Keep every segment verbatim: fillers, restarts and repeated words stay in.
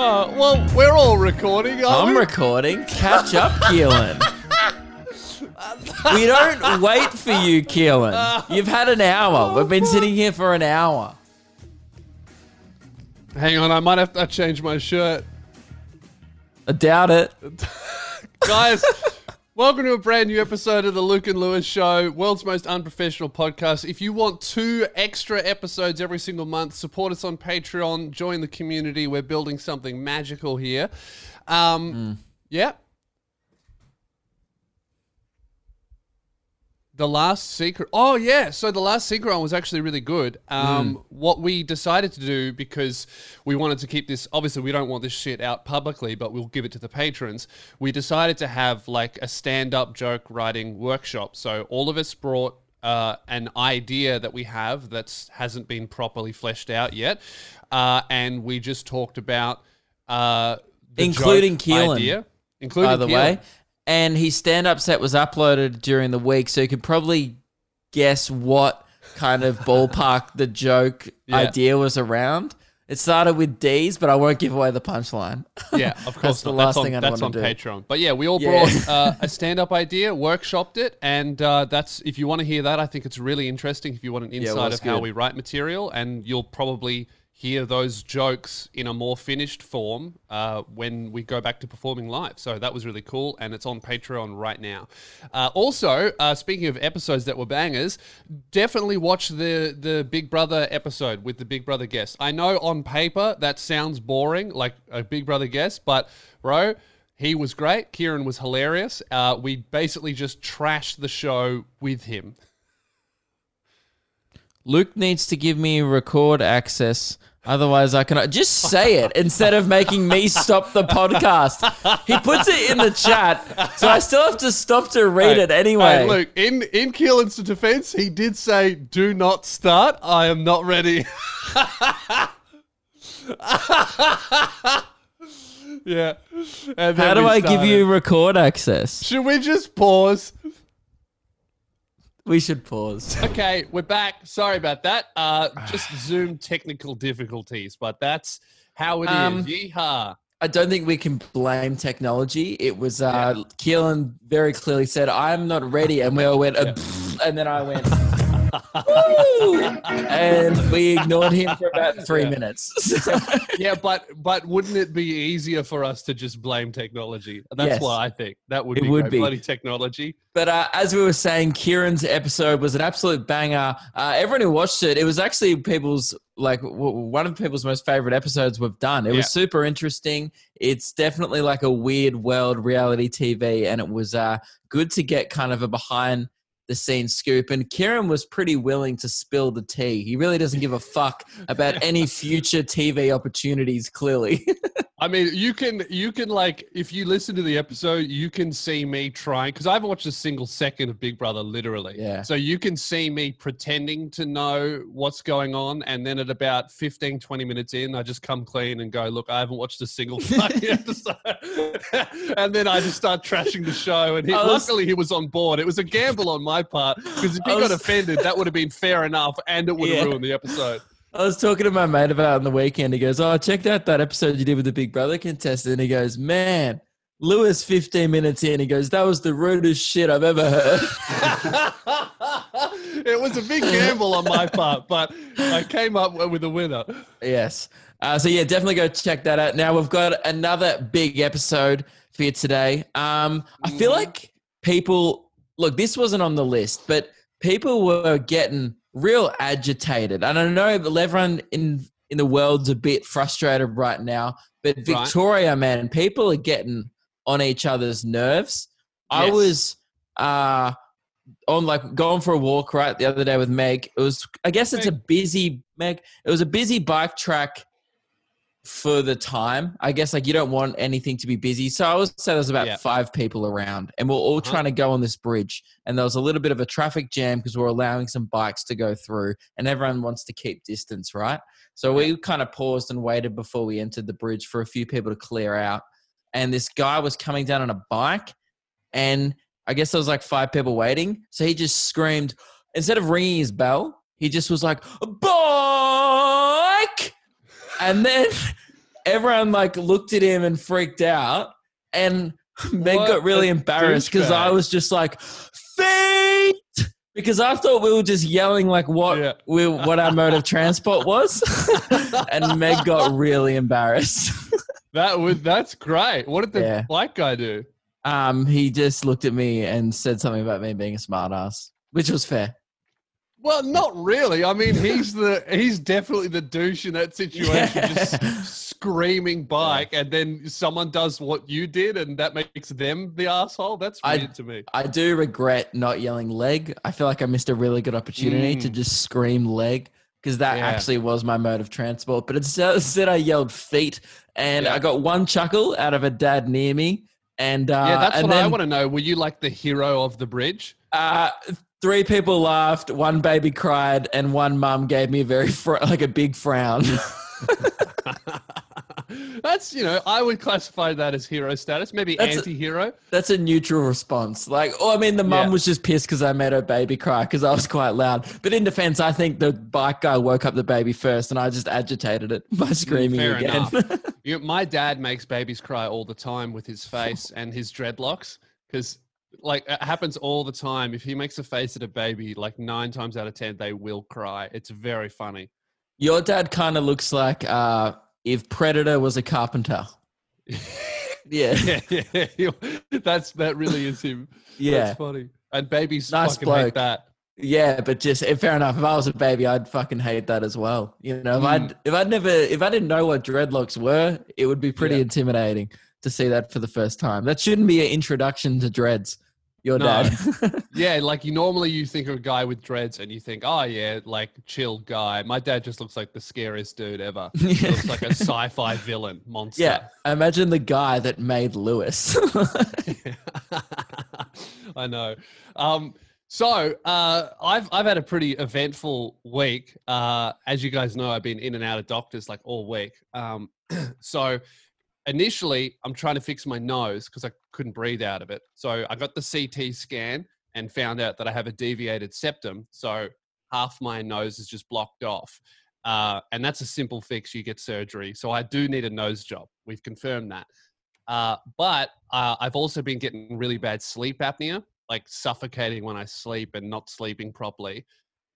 Oh, well, we're all recording. I'm we? recording. Catch up, Keelan. We don't wait for you, Keelan. You've had an hour. We've been sitting here for an hour. Hang on, I might have to change my shirt. I doubt it. Guys, welcome to a brand new episode of The Luke and Lewis Show, world's most unprofessional podcast. If you want two extra episodes every single month, support us on Patreon, join the community. We're building something magical here. Um, mm. Yeah. The last secret. Oh, yeah. So the last secret one was actually really good. Um, mm. What we decided to do, because we wanted to keep this, obviously we don't want this shit out publicly, but we'll give it to the patrons. We decided to have like a stand-up joke writing workshop. So all of us brought uh, an idea that we have that hasn't been properly fleshed out yet. Uh, and we just talked about uh, the including Keelan idea. Including Keelan, by the way. And his stand-up set was uploaded during the week, so you could probably guess what kind of ballpark the joke yeah. idea was around. It started with D's, but I won't give away the punchline. Yeah, of course. That's the last that's on, thing I want to do. That's on Patreon. But yeah, we all yeah. brought uh, a stand-up idea, workshopped it, and uh, that's if you want to hear that, I think it's really interesting if you want an insight yeah, well, of good. how we write material, and you'll probably hear those jokes in a more finished form uh, when we go back to performing live. So that was really cool, and it's on Patreon right now. Uh, also, uh, speaking of episodes that were bangers, definitely watch the, the Big Brother episode with the Big Brother guest. I know on paper that sounds boring, like a Big Brother guest, but bro, he was great. Kieran was hilarious. Uh, we basically just trashed the show with him. Luke needs to give me record access. Otherwise, I cannot. Just say it instead of making me stop the podcast. He puts it in the chat, so I still have to stop to read hey, it anyway. Hey, Luke, in, in Keelan's defense, he did say, do not start. I am not ready. yeah. And how do I started. give you record access? Should we just pause? We should pause. Okay, we're back. Sorry about that. Uh, just Zoom technical difficulties, but that's how it um, is. Yeehaw. I don't think we can blame technology. It was uh, yeah. Keelan very clearly said, I'm not ready. And we all went, uh, yeah. pfft, and then I went, woo! And we ignored him for about three yeah. minutes. So. Yeah, but but wouldn't it be easier for us to just blame technology? That's yes. why I think that would it be would great. Be. Bloody technology. But uh, as we were saying, Kieran's episode was an absolute banger. Uh, everyone who watched it, it was actually people's like w- one of people's most favorite episodes we've done. It yeah. was super interesting. It's definitely like a weird world reality T V, and it was uh, good to get kind of a behind the scene scoop, and Kieran was pretty willing to spill the tea. He really doesn't give a fuck about any future T V opportunities, clearly. I mean, you can, you can like, if you listen to the episode, you can see me trying, because I haven't watched a single second of Big Brother, literally. Yeah. So you can see me pretending to know what's going on, and then at about fifteen, twenty minutes in, I just come clean and go, look, I haven't watched a single fucking episode. And then I just start trashing the show, and he, was, luckily he was on board. It was a gamble on my part, because if he was, got offended, that would have been fair enough, and it would have yeah. ruined the episode. I was talking to my mate about it on the weekend. He goes, oh, check out that episode you did with the Big Brother contestant. And he goes, man, Lewis fifteen minutes in. He goes, that was the rudest shit I've ever heard. It was a big gamble on my part, but I came up with a winner. Yes. Uh, so yeah, definitely go check that out. Now we've got another big episode for you today. Um, I feel like people... Look, this wasn't on the list, but people were getting real agitated. And I know everyone in, in the world's a bit frustrated right now, but right. Victoria, man, people are getting on each other's nerves. Yes. I was uh, on like going for a walk right the other day with Meg. It was, I guess it's a busy, Meg, it was a busy bike track for the time. I guess like you don't want anything to be busy. So I would say there's about yeah. five people around, and we're all uh-huh. trying to go on this bridge. And there was a little bit of a traffic jam because we're allowing some bikes to go through, and everyone wants to keep distance, right? So yeah. we kind of paused and waited before we entered the bridge for a few people to clear out. And this guy was coming down on a bike, and I guess there was like five people waiting. So he just screamed, instead of ringing his bell, he just was like, bike. And then everyone like looked at him and freaked out. And Meg got really embarrassed because I was just like, feet. Because I thought we were just yelling like what yeah. we, what our mode of transport was. And Meg got really embarrassed. That was, that's great. What did the yeah. black guy do? Um, he just looked at me and said something about me being a smart ass, which was fair. Well, not really. I mean, he's the he's definitely the douche in that situation, yeah. just screaming bike, yeah. and then someone does what you did, and that makes them the asshole. That's weird I, to me. I do regret not yelling leg. I feel like I missed a really good opportunity mm. to just scream leg, because that yeah. actually was my mode of transport. But instead, I yelled feet, and yeah. I got one chuckle out of a dad near me. And uh, yeah, that's and what then, I want to know. Were you like the hero of the bridge? Uh, Three people laughed, one baby cried, and one mum gave me a very, fr like a big frown. That's, you know, I would classify that as hero status, maybe anti-hero. That's a neutral response. Like, oh, I mean, the mum yeah. was just pissed because I made her baby cry because I was quite loud. But in defense, I think the bike guy woke up the baby first and I just agitated it by screaming Fair again. Enough. You know, my dad makes babies cry all the time with his face and his dreadlocks because... Like it happens all the time. If he makes a face at a baby, like nine times out of ten, they will cry. It's very funny. Your dad kind of looks like uh, if Predator was a carpenter. yeah. yeah, yeah. That's that really is him. Yeah, that's funny. And babies nice fucking bloke. Hate that. Yeah, but just fair enough. If I was a baby, I'd fucking hate that as well. You know, if mm. I'd if I'd never if I didn't know what dreadlocks were, it would be pretty yeah. intimidating. To see that for the first time. That shouldn't be an introduction to dreads, your no. dad. Yeah, like you normally you think of a guy with dreads and you think, oh yeah, like chill guy. My dad just looks like the scariest dude ever. He looks like a sci-fi villain monster. Yeah, imagine the guy that made Lewis. I know. Um, so uh, I've, I've had a pretty eventful week. Uh, as you guys know, I've been in and out of doctors like all week. Um, so... Initially, I'm trying to fix my nose because I couldn't breathe out of it. So I got the C T scan and found out that I have a deviated septum. So half my nose is just blocked off. Uh, and that's a simple fix. You get surgery. So I do need a nose job. We've confirmed that. Uh, but uh, I've also been getting really bad sleep apnea, like suffocating when I sleep and not sleeping properly,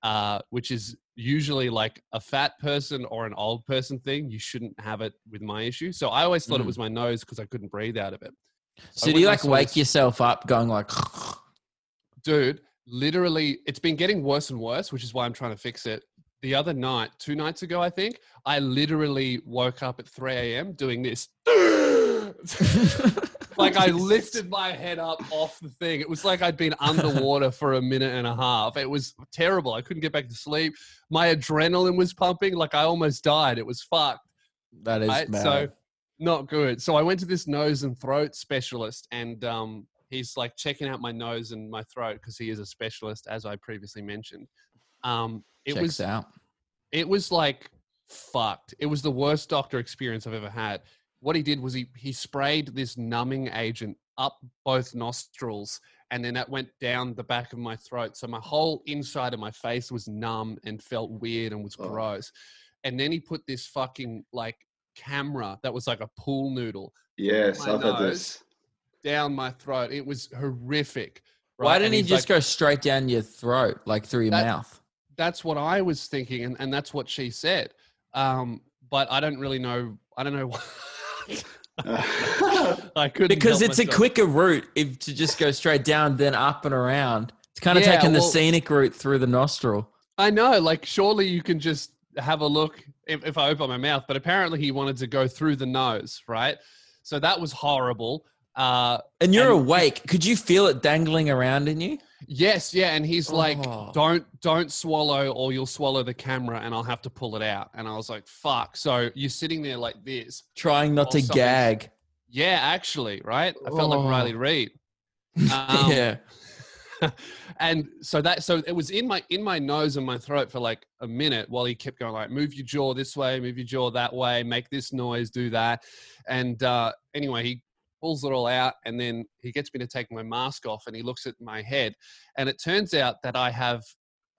uh, which is usually like a fat person or an old person thing. You shouldn't have it with my issue. So I always thought mm. it was my nose because I couldn't breathe out of it. So, so do you like wake this... yourself up going like, dude, literally it's been getting worse and worse, which is why I'm trying to fix it. The other night, two nights ago, I think I literally woke up at three A M doing this. Like I lifted my head up off the thing. It was like I'd been underwater for a minute and a half. It was terrible. I couldn't get back to sleep. My adrenaline was pumping. Like I almost died. It was fucked. That is right? Mad. So not good. So I went to this nose and throat specialist and um, he's like checking out my nose and my throat because he is a specialist, as I previously mentioned. Um, it Checks was out. It was like fucked. It was the worst doctor experience I've ever had. What he did was he, he sprayed this numbing agent up both nostrils and then that went down the back of my throat. So my whole inside of my face was numb and felt weird and was oh. gross. And then he put this fucking like camera that was like a pool noodle. Yes, I've had this. Down my throat. It was horrific. Right? Why didn't he just like, go straight down your throat, like through your that, mouth? That's what I was thinking. And, and that's what she said. Um, but I don't really know. I don't know why. I couldn't because it's myself. A quicker route if to just go straight down then up and around. It's kind of yeah, taking well, the scenic route through the nostril. I know, like surely you can just have a look if, if I open my mouth, but apparently he wanted to go through the nose, right? So that was horrible. Uh, and you're and awake. Could you feel it dangling around in you? Yes, yeah. And he's like, oh. don't don't swallow or you'll swallow the camera and I'll have to pull it out. And I was like, fuck. So you're sitting there like this. Trying not to something. Gag. Yeah, actually, right? I felt oh. like Riley Reid. Um, yeah. And so that so it was in my in my nose and my throat for like a minute while he kept going like, move your jaw this way, move your jaw that way, make this noise, do that. And uh, anyway, he pulls it all out and then he gets me to take my mask off and he looks at my head and it turns out that I have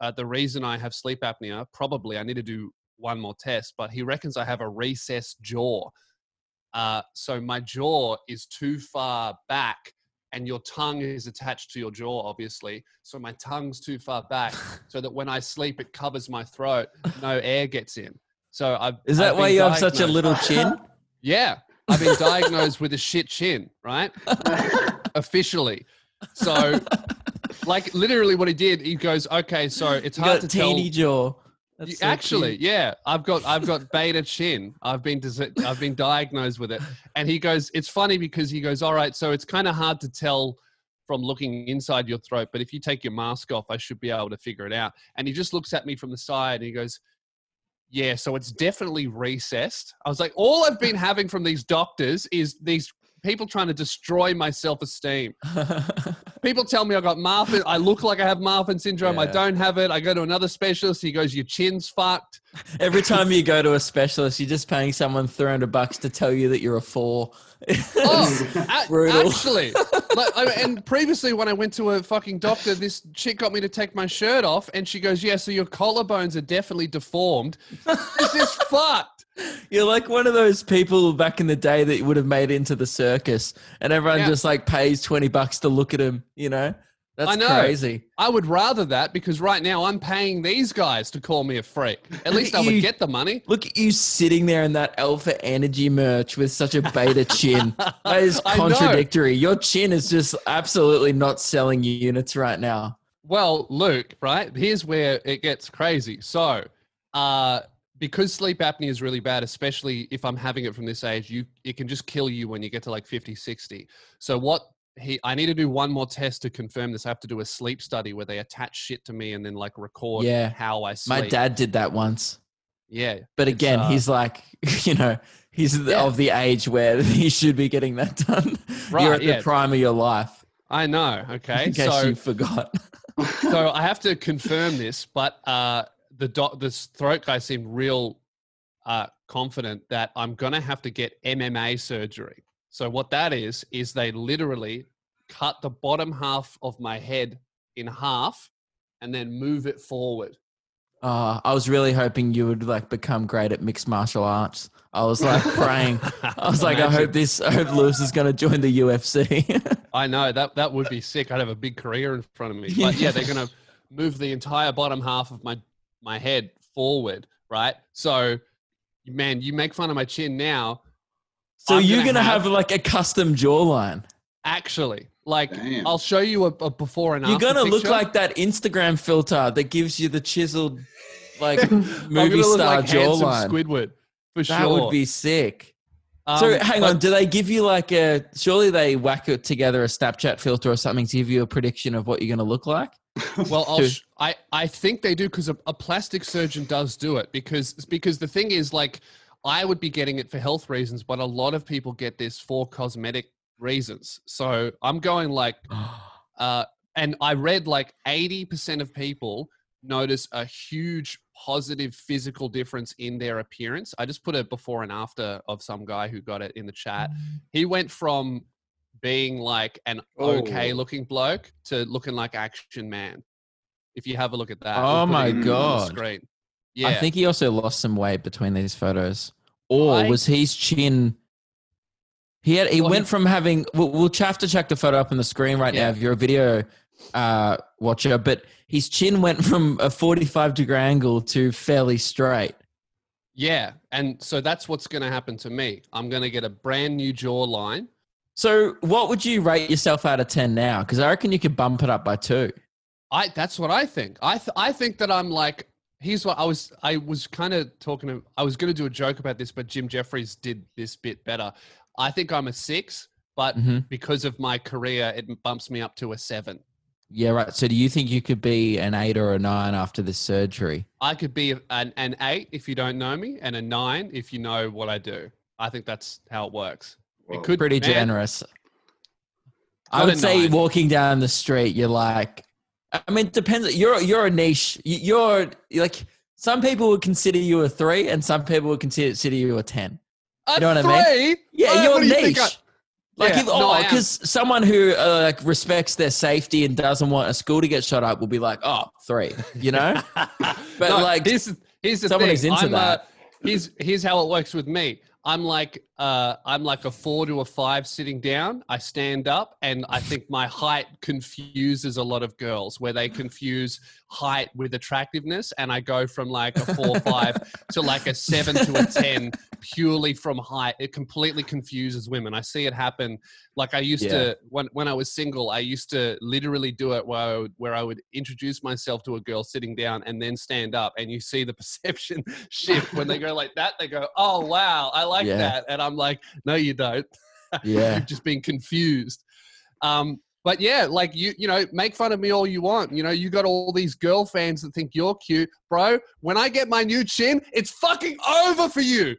uh, the reason I have sleep apnea, probably I need to do one more test, but he reckons I have a recessed jaw. Uh, so my jaw is too far back, and your tongue is attached to your jaw, obviously. So my tongue's too far back so that when I sleep, it covers my throat. No air gets in. So I've, is that I've why you diagnosed. have such a little chin? Yeah. I've been diagnosed with a shit chin, right? Officially. So like literally what he did, he goes, okay, so it's you hard got to teeny tell. Teeny jaw. You, so actually, cute. yeah, I've got I've got beta chin. I've been I've been diagnosed with it, and he goes. It's funny because he goes, all right, so it's kind of hard to tell from looking inside your throat, but if you take your mask off, I should be able to figure it out. And he just looks at me from the side, and he goes, yeah, so it's definitely recessed. I was like, all I've been having from these doctors is these people trying to destroy my self-esteem. People tell me I got Marfan. I look like I have Marfan syndrome. Yeah. I don't have it. I go to another specialist. He goes, your chin's fucked. Every time you go to a specialist, you're just paying someone three hundred bucks to tell you that you're a four. Oh, a- actually. Like, I, and previously when I went to a fucking doctor, this chick got me to take my shirt off and she goes, yeah, so your collarbones are definitely deformed. This is fucked. You're like one of those people back in the day that would have made it into the circus and everyone yeah. just like pays twenty bucks to look at him, you know? That's I know. crazy. I would rather that because right now I'm paying these guys to call me a freak. At least I you, would get the money. Look at you sitting there in that Alpha Energy merch with such a beta chin. That is contradictory. Your chin is just absolutely not selling units right now. Well, Luke, right? Here's where it gets crazy. So, uh, because sleep apnea is really bad, especially if I'm having it from this age, you it can just kill you when you get to like fifty, sixty. So what he, I need to do one more test to confirm this. I have to do a sleep study where they attach shit to me and then like record yeah. how I sleep. My dad did that once. Yeah. But again, uh, he's like, you know, he's yeah. of the age where he should be getting that done. Right, You're at yeah. the prime of your life. I know. Okay. In case so, you forgot. So I have to confirm this, but, uh, The doc, this throat guy seemed real uh, confident that I'm going to have to get M M A surgery. So what that is, is they literally cut the bottom half of my head in half and then move it forward. Uh, I was really hoping you would like become great at mixed martial arts. I was like praying. I was like, Imagine. I hope this, I hope Lewis is going to join the U F C. I know that, that would be sick. I'd have a big career in front of me, but yeah, they're going to move the entire bottom half of my my head forward, right? So, man, you make fun of my chin now. So I'm you're going to have, have like a custom jawline. Actually, like Damn. I'll show you a, a before and you're after You're going to look like that Instagram filter that gives you the chiseled like movie star like jawline. Squidward, for that sure. That would be sick. Um, so hang but, on, do they give you like a, surely they whack it together a Snapchat filter or something to give you a prediction of what you're going to look like? Well, I'll sh- I, I think they do because a, a plastic surgeon does do it because, because the thing is like I would be getting it for health reasons, but a lot of people get this for cosmetic reasons. So I'm going like, uh, and I read like eighty percent of people notice a huge positive physical difference in their appearance. I just put a before and after of some guy who got it in the chat. He went from being like an okay oh. looking bloke to looking like Action Man. If you have a look at that. Oh my God. Yeah. I think he also lost some weight between these photos or I, was his chin. He had, he well, went he, from having, we'll, we'll have to check the photo up on the screen right yeah. now if you're a video uh, watcher, but his chin went from a forty-five degree angle to fairly straight. Yeah. And so that's what's going to happen to me. I'm going to get a brand new jawline. So what would you rate yourself out of ten now? Because I reckon you could bump it up by two. I That's what I think. I th- I think that I'm like, here's what I was, I was kind of talking to, I was going to do a joke about this, but Jim Jeffries did this bit better. I think I'm a six, but mm-hmm. because of my career, it bumps me up to a seven. Yeah, right. So do you think you could be an eight or a nine after this surgery? I could be an, an eight if you don't know me and a nine if you know what I do. I think that's how it works. Whoa. It could pretty man. generous. I would say nine. Walking down the street, you're like, I mean, it depends. You're, you're a niche. You're like, some people would consider you a three and some people would consider you a ten. You a know what three? I mean? Yeah, oh, you're niche. You I, Like, yeah, oh, because no, someone who uh, like respects their safety and doesn't want a school to get shot up will be like, oh, three, you know. But no, like, here's, here's the someone thing. Is into I'm, that. Uh, here's here's how it works with me. I'm like uh, I'm like a four to a five sitting down. I stand up, and I think my height confuses a lot of girls, where they confuse height with attractiveness, and I go from like a four five to like a seven to a ten purely from height. It completely confuses women. I see it happen. Like I used yeah. to when when I was single, I used to literally do it where I would, where I would introduce myself to a girl sitting down and then stand up, and you see the perception shift when they go like that. They go, "Oh wow, I like yeah. that," and I'm like, "No, you don't. Yeah, you've just been confused." Um, but yeah, like you, you know, make fun of me all you want. You know, you got all these girl fans that think you're cute, bro. When I get my new chin, it's fucking over for you.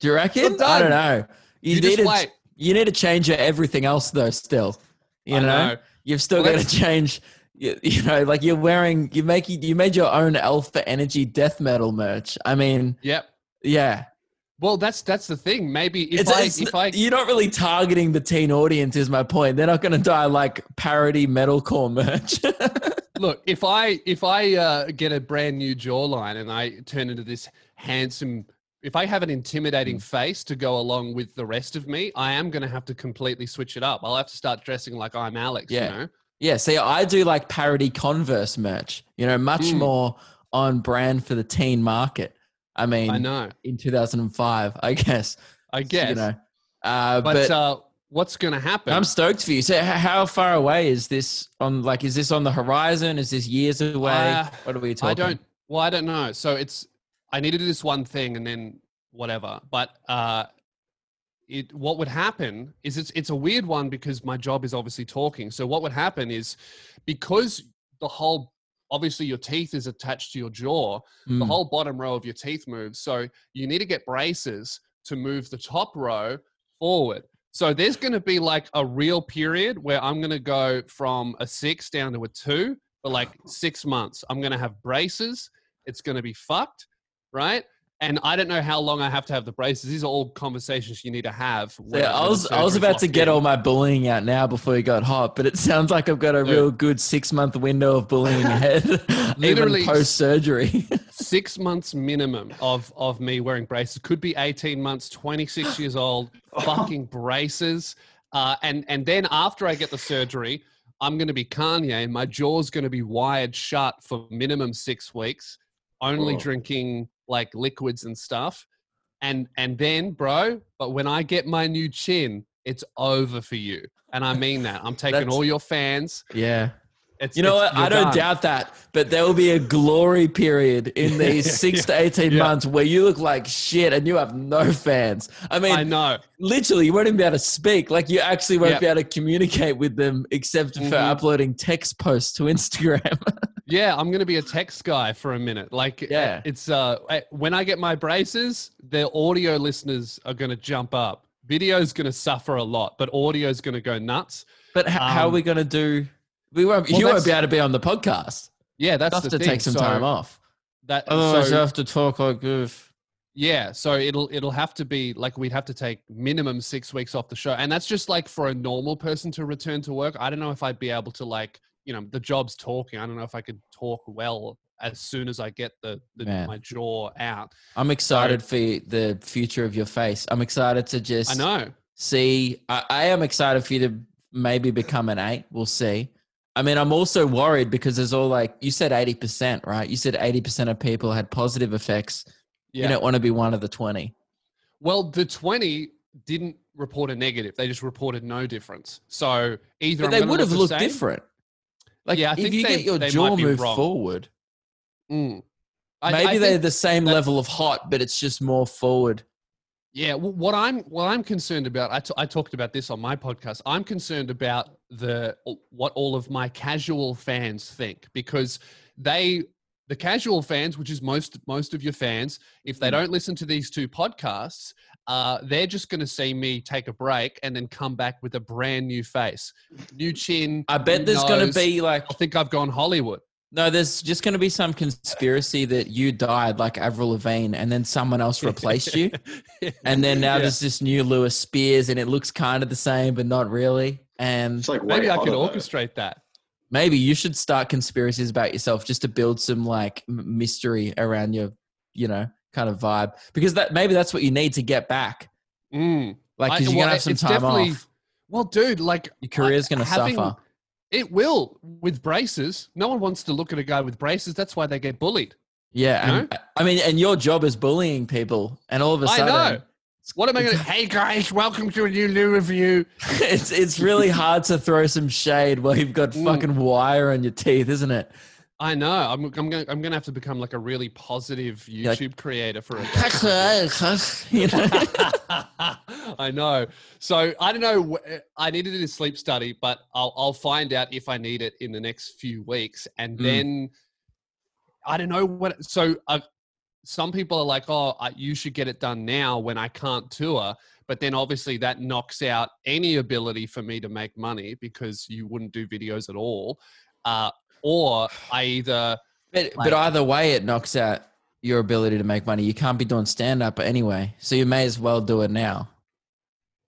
Do you reckon? I don't know. You, you need to you need to change your everything else though. Still, you know? know, you've still well, got to change. You, you know, like you're wearing, you make you made your own Alpha Energy death metal merch. I mean, yep, yeah. Well, that's that's the thing. Maybe if it's, I it's, if I you're not really targeting the teen audience is my point. They're not going to die like parody metalcore merch. Look, if I if I uh, get a brand new jawline and I turn into this handsome. If I have an intimidating face to go along with the rest of me, I am going to have to completely switch it up. I'll have to start dressing like I'm Alex, yeah. you know? Yeah, see, I do like parody Converse merch, you know, much mm. more on brand for the teen market. I mean, I know. In two thousand five, I guess. I guess. You know, uh, but but uh, what's going to happen? I'm stoked for you. So how far away is this on, like, is this on the horizon? Is this years away? Uh, what are we talking? I don't, well, I don't know. So it's, I need to do this one thing and then whatever. But uh, it what would happen is it's it's a weird one because my job is obviously talking. So what would happen is because the whole, obviously your teeth is attached to your jaw, mm. the whole bottom row of your teeth moves. So you need to get braces to move the top row forward. So there's going to be like a real period where I'm going to go from a six down to a two for like six months. I'm going to have braces. It's going to be fucked. Right? And I don't know how long I have to have the braces. These are all conversations you need to have. Yeah, I was I was about to get in. all my bullying out now before you got hot, but it sounds like I've got a Dude. real good six month window of bullying ahead, literally post surgery. Six months minimum of of me wearing braces. Could be eighteen months, twenty six years old, fucking braces. Uh, and and then after I get the surgery, I'm going to be Kanye, and my jaw's going to be wired shut for minimum six weeks. Only Whoa. drinking like liquids and stuff. And, and then bro, but when I get my new chin, it's over for you. And I mean that. I'm taking That's, all your fans. Yeah. It's, you know what? I don't done. doubt that, but there will be a glory period in these six yeah, to eighteen yeah. months where you look like shit and you have no fans. I mean, I know. Literally, you won't even be able to speak. Like you actually won't yeah. be able to communicate with them except mm-hmm. for uploading text posts to Instagram. Yeah, I'm going to be a text guy for a minute. Like, yeah. it's uh, when I get my braces, the audio listeners are going to jump up. Video's going to suffer a lot, but audio's going to go nuts. But h- um, how are we going to do? We won't. Well, you won't be able to be on the podcast. Yeah, that's the thing. Have to take some so, time off. That, Otherwise, so, you have to talk like goof. Yeah, so it'll it'll have to be like we'd have to take minimum six weeks off the show, and that's just like for a normal person to return to work. I don't know if I'd be able to like. You know, the job's talking. I don't know if I could talk well as soon as I get the, the my jaw out. I'm excited so, for the future of your face. I'm excited to just I know. see. I, I am excited for you to maybe become an eight. We'll see. I mean, I'm also worried because there's all like, you said eighty percent, right? You said eighty percent of people had positive effects. Yeah. You don't want to be one of the twenty. Well, the twenty didn't report a negative. They just reported no difference. So either but I'm they would have look looked same, different. Like yeah, I if think you they, get your jaw moved wrong. forward, mm. I, maybe I they're the same level of hot, but it's just more forward. Yeah. Well, what I'm, what I'm concerned about, I, t- I talked about this on my podcast. I'm concerned about the, what all of my casual fans think, because they, the casual fans, which is most, most of your fans, if they don't listen to these two podcasts, uh, they're just going to see me take a break and then come back with a brand new face, new chin. I bet there's going to be like, I think I've gone Hollywood. No, there's just going to be some conspiracy that you died like Avril Lavigne and then someone else replaced you. And then now yeah. there's this new Lewis Spears and it looks kind of the same, but not really. And it's like maybe I could orchestrate that. Maybe you should start conspiracies about yourself just to build some like mystery around your, you know, kind of vibe, because that maybe that's what you need to get back. Mm. Like, cause I, you're well, gonna have some time off. Well, dude, like your career's gonna having, suffer. It will with braces. No one wants to look at a guy with braces. That's why they get bullied. Yeah. And, I mean, and your job is bullying people. And all of a sudden, I know. What am I going to, hey guys, welcome to a new new review. it's, it's really hard to throw some shade while you've got fucking mm. wire on your teeth, isn't it? I know. I'm, I'm going I'm going to have to become like a really positive YouTube like, creator for a you know? I know. So I don't know. I need to do a sleep study, but I'll, I'll find out if I need it in the next few weeks. And mm. then I don't know what, so I've, some people are like, oh, you should get it done now when I can't tour. But then obviously that knocks out any ability for me to make money because you wouldn't do videos at all. Uh, or I either... But, like, but either way, it knocks out your ability to make money. You can't be doing stand-up anyway. So you may as well do it now.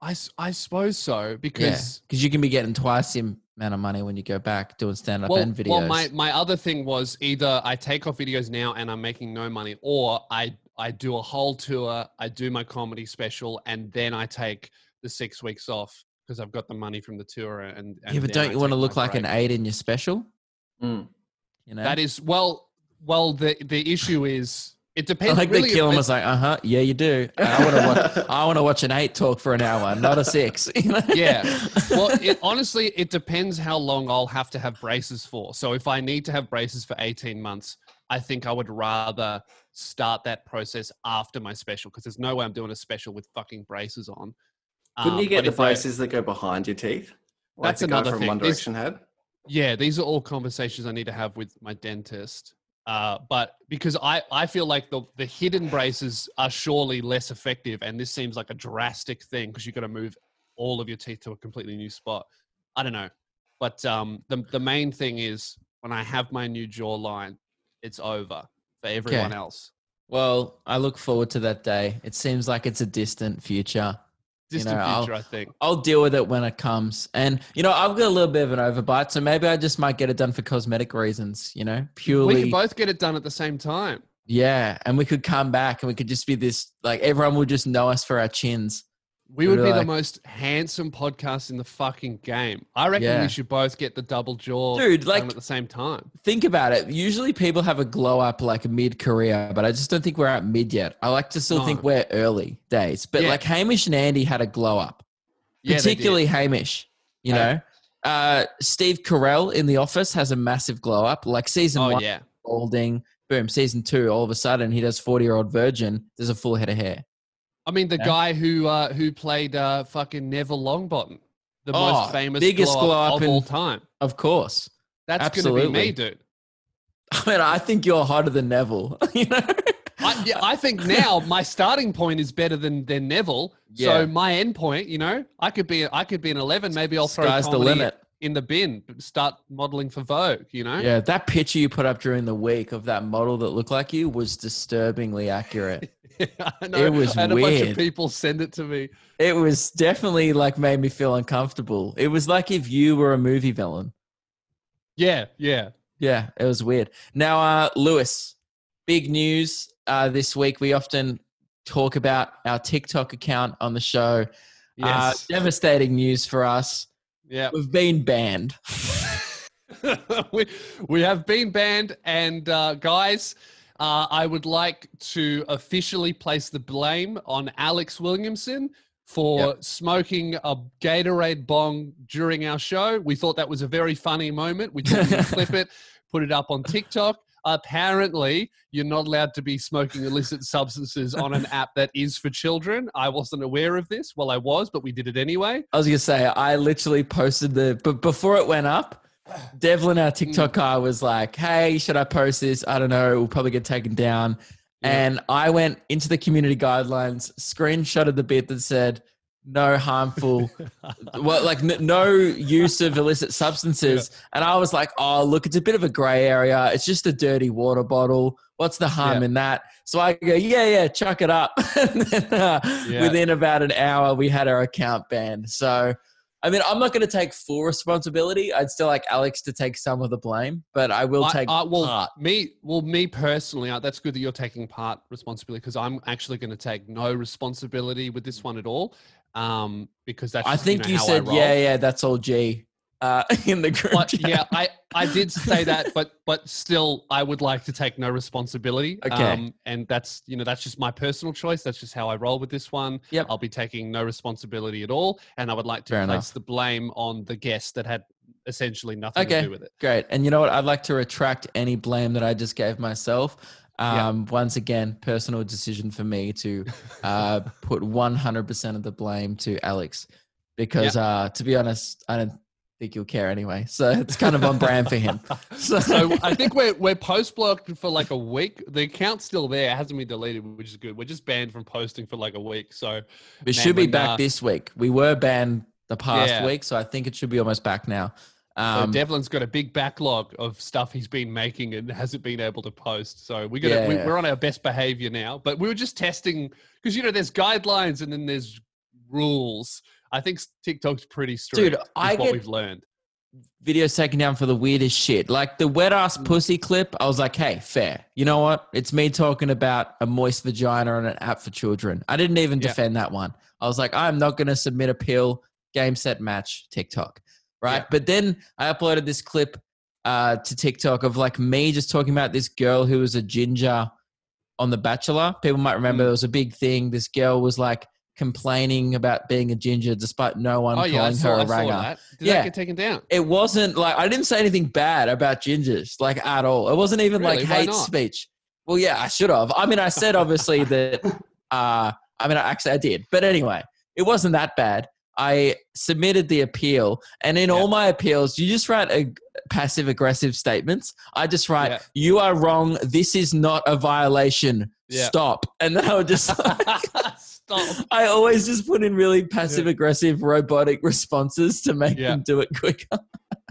I, I suppose so, because... Because yeah, you can be getting twice the amount of money when you go back doing stand-up well, and videos. Well, my, my other thing was either I take off videos now and I'm making no money, or I, I do a whole tour, I do my comedy special, and then I take the six weeks off because I've got the money from the tour. And, and yeah, but don't I you want to look like break. an aide in your special? Mm. You know? That is... Well, well the, the issue is... It depends. I like really, that Keelan was like, uh-huh, yeah, you do. I want to watch, I want to watch an eight talk for an hour, not a six. You know? Yeah. Well, it, honestly, it depends how long I'll have to have braces for. So if I need to have braces for eighteen months, I think I would rather start that process after my special, because there's no way I'm doing a special with fucking braces on. Couldn't um, you get the braces I, that go behind your teeth? Like that's the another guy from thing. One Direction this, had? Yeah, these are all conversations I need to have with my dentist. Uh, but because I, I feel like the, the hidden braces are surely less effective. And this seems like a drastic thing because you've got to move all of your teeth to a completely new spot. I don't know. But um, the, the main thing is when I have my new jawline, it's over for everyone okay. else. Well, I look forward to that day. It seems like it's a distant future. Distant you know, future, I'll, I think. I'll deal with it when it comes. And, you know, I've got a little bit of an overbite, so maybe I just might get it done for cosmetic reasons, you know, purely. We could both get it done at the same time. Yeah. And we could come back and we could just be this, like, everyone would just know us for our chins. We would be, be like, the most handsome podcast in the fucking game. I reckon yeah. we should both get the double jaw Dude, like, done at the same time. Think about it. Usually people have a glow up like mid-career, but I just don't think we're at mid yet. I like to still no. think we're early days. But yeah. like Hamish and Andy had a glow up, yeah, particularly Hamish. You yeah. know, uh, Steve Carell in The Office has a massive glow up. Like season oh, one, yeah. balding, boom. Season two, all of a sudden he does forty-year-old virgin. There's a full head of hair. I mean, the yeah. guy who uh, who played uh, fucking Neville Longbottom, the oh, most famous biggest glow up, glow up of in, all time. Of course. That's going to be me, dude. I mean, I think you're hotter than Neville. You know? I, yeah, I think now my starting point is better than, than Neville. Yeah. So my end point, you know, I could be I could be an eleven. Maybe I'll throw Sky's comedy the limit. in the bin, start modeling for Vogue, you know? Yeah, that picture you put up during the week of that model that looked like you was disturbingly accurate. Yeah, I know. It was I had weird. A bunch of people send it to me. It was definitely like made me feel uncomfortable. It was like if you were a movie villain. Yeah, yeah, yeah. It was weird. Now, uh, Lewis, big news uh, this week. We often talk about our TikTok account on the show. Yes, uh, devastating news for us. Yeah, we've been banned. we we have been banned, and uh, guys. Uh, I would like to officially place the blame on Alex Williamson for yep. smoking a Gatorade bong during our show. We thought that was a very funny moment. We tried to clip it, put it up on TikTok. Apparently, you're not allowed to be smoking illicit substances on an app that is for children. I wasn't aware of this. Well, I was, but we did it anyway. I was going to say, I literally posted the... But before it went up... Devlin, our TikTok guy, was like, hey, should I post this? I don't know. It will probably get taken down. Yeah. And I went into the community guidelines, screenshotted the bit that said, no harmful, well, like n- no use of illicit substances. Yeah. And I was like, oh, look, it's a bit of a gray area. It's just a dirty water bottle. What's the harm yeah. in that? So I go, yeah, yeah, chuck it up. And then, uh, yeah. within about an hour, we had our account banned. So, I mean, I'm not going to take full responsibility. I'd still like Alex to take some of the blame, but I will I, take uh, well, part. Me, well, me personally, uh, that's good that you're taking part responsibility, because I'm actually going to take no responsibility with this one at all, um, because that's. I just, think you, know, you said, yeah, yeah, that's all G uh, in the group. But, yeah, I, I did say that, but but still, I would like to take no responsibility. Okay, um, and that's you know that's just my personal choice. That's just how I roll with this one. Yep. I'll be taking no responsibility at all, and I would like to Fair place enough. the blame on the guest that had essentially nothing okay. to do with it. Great, and you know what? I'd like to retract any blame that I just gave myself. Um, yep. Once again, personal decision for me to uh, put one hundred percent of the blame to Alex, because yep. uh, to be honest, I don't. think you'll care anyway, so it's kind of on brand for him. So, so I think we're we're post blocked for like a week. The account's still there; it hasn't been deleted, which is good. We're just banned from posting for like a week. So we should be back uh, this week. We were banned the past yeah. week, so I think it should be almost back now. Um, so Devlin's got a big backlog of stuff he's been making and hasn't been able to post. So we're gonna yeah. we, we're on our best behavior now. But we were just testing, because you know there's guidelines and then there's rules. I think TikTok's pretty strict. Dude, I what get we've learned. Videos taken down for the weirdest shit. Like the wet ass pussy clip, I was like, hey, fair. You know what? It's me talking about a moist vagina on an app for children. I didn't even yeah. defend that one. I was like, I'm not going to submit appeal. Game, set, match, TikTok. Right? Yeah. But then I uploaded this clip uh, to TikTok of like me just talking about this girl who was a ginger on The Bachelor. People might remember mm. there was a big thing. This girl was like, complaining about being a ginger despite no one oh, calling yeah, saw, her a ragger. Did yeah. that get taken down? It wasn't like, I didn't say anything bad about gingers, like at all. It wasn't even really? like hate speech. Well, yeah, I should have. I mean, I said obviously that, uh, I mean, I actually I did. But anyway, it wasn't that bad. I submitted the appeal, and in yeah. all my appeals, you just write a passive aggressive statements. I just write, yeah. you are wrong. This is not a violation. Yeah. Stop. And then I would just like, stop. I always just put in really passive aggressive robotic responses to make yeah. them do it quicker.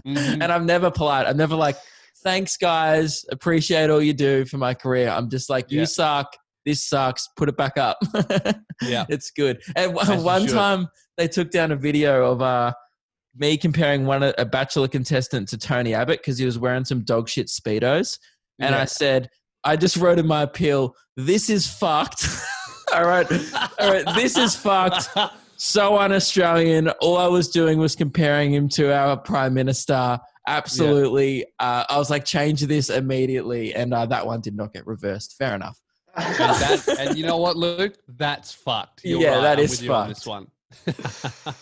Mm-hmm. And I'm never polite. I'm never like, thanks guys. Appreciate all you do for my career. I'm just like, you yeah. suck. This sucks. Put it back up. yeah. It's good. And As one time they took down a video of, uh, me comparing one a Bachelor contestant to Tony Abbott because he was wearing some dog shit Speedos. And yeah. I said, I just wrote in my appeal, this is fucked. All right. All right. This is fucked. So un-Australian. All I was doing was comparing him to our Prime Minister. Absolutely. Yeah. Uh, I was like, change this immediately. And uh, that one did not get reversed. Fair enough. And, that, and you know what, Luke? That's fucked. You're yeah, right. that I'm is with you fucked. On this one.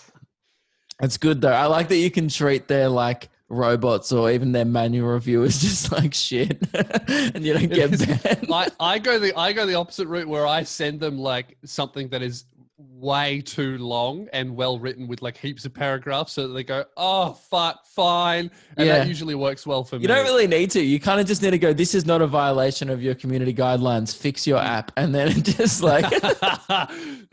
It's good though. I like that you can treat their like robots or even their manual reviewers just like shit, and you don't get banned. I, I go the I go the opposite route where I send them like something that is way too long and well written with like heaps of paragraphs, so that they go, oh fuck, fine, and yeah. that usually works well for me. You don't really need to. You kind of just need to go, this is not a violation of your community guidelines. Fix your app, and then just like.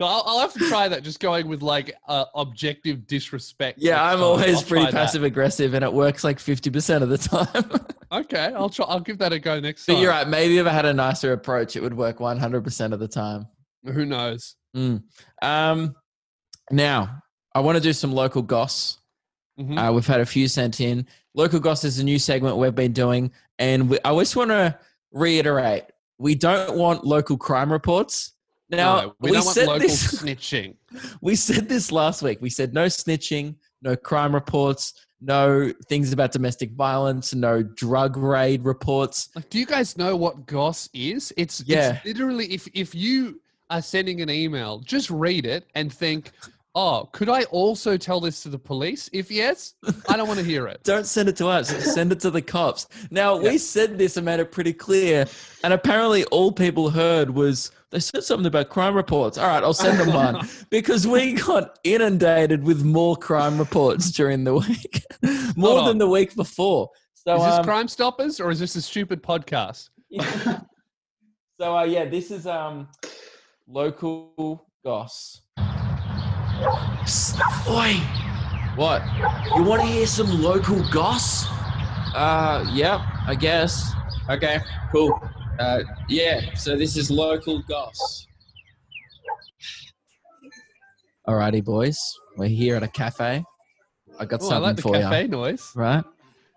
No, I'll, I'll have to try that. Just going with like uh, objective disrespect. Yeah, I'm always pretty passive aggressive, and it works like fifty percent of the time. Okay, I'll try. I'll give that a go next time. But you're right. Maybe if I had a nicer approach, it would work one hundred percent of the time. Who knows? Mm. Um, now I want to do some local goss. Mm-hmm. Uh, we've had a few sent in. Local goss is a new segment we've been doing, and we, I just want to reiterate: we don't want local crime reports. Now no, we, we don't want local this, snitching. We said this last week. We said no snitching, no crime reports, no things about domestic violence, no drug raid reports. Like, do you guys know what goss is? It's, yeah. it's literally if if you are sending an email, just read it and think, oh, could I also tell this to the police? If yes, I don't want to hear it. Don't send it to us. Send it to the cops. Now, yeah. we said this and made it pretty clear. And apparently all people heard was, they said something about crime reports. All right, I'll send them one. Because we got inundated with more crime reports during the week. more Hold than on. the week before. So, is this um, Crime Stoppers or is this a stupid podcast? Yeah. So, uh, yeah, this is um, local goss. Oi! What? You want to hear some local goss? Uh, yeah, I guess. Okay, cool. Uh, yeah, so this is local goss. Alrighty, boys. We're here at a cafe. I got Ooh, something I like the for you. Cafe noise, right?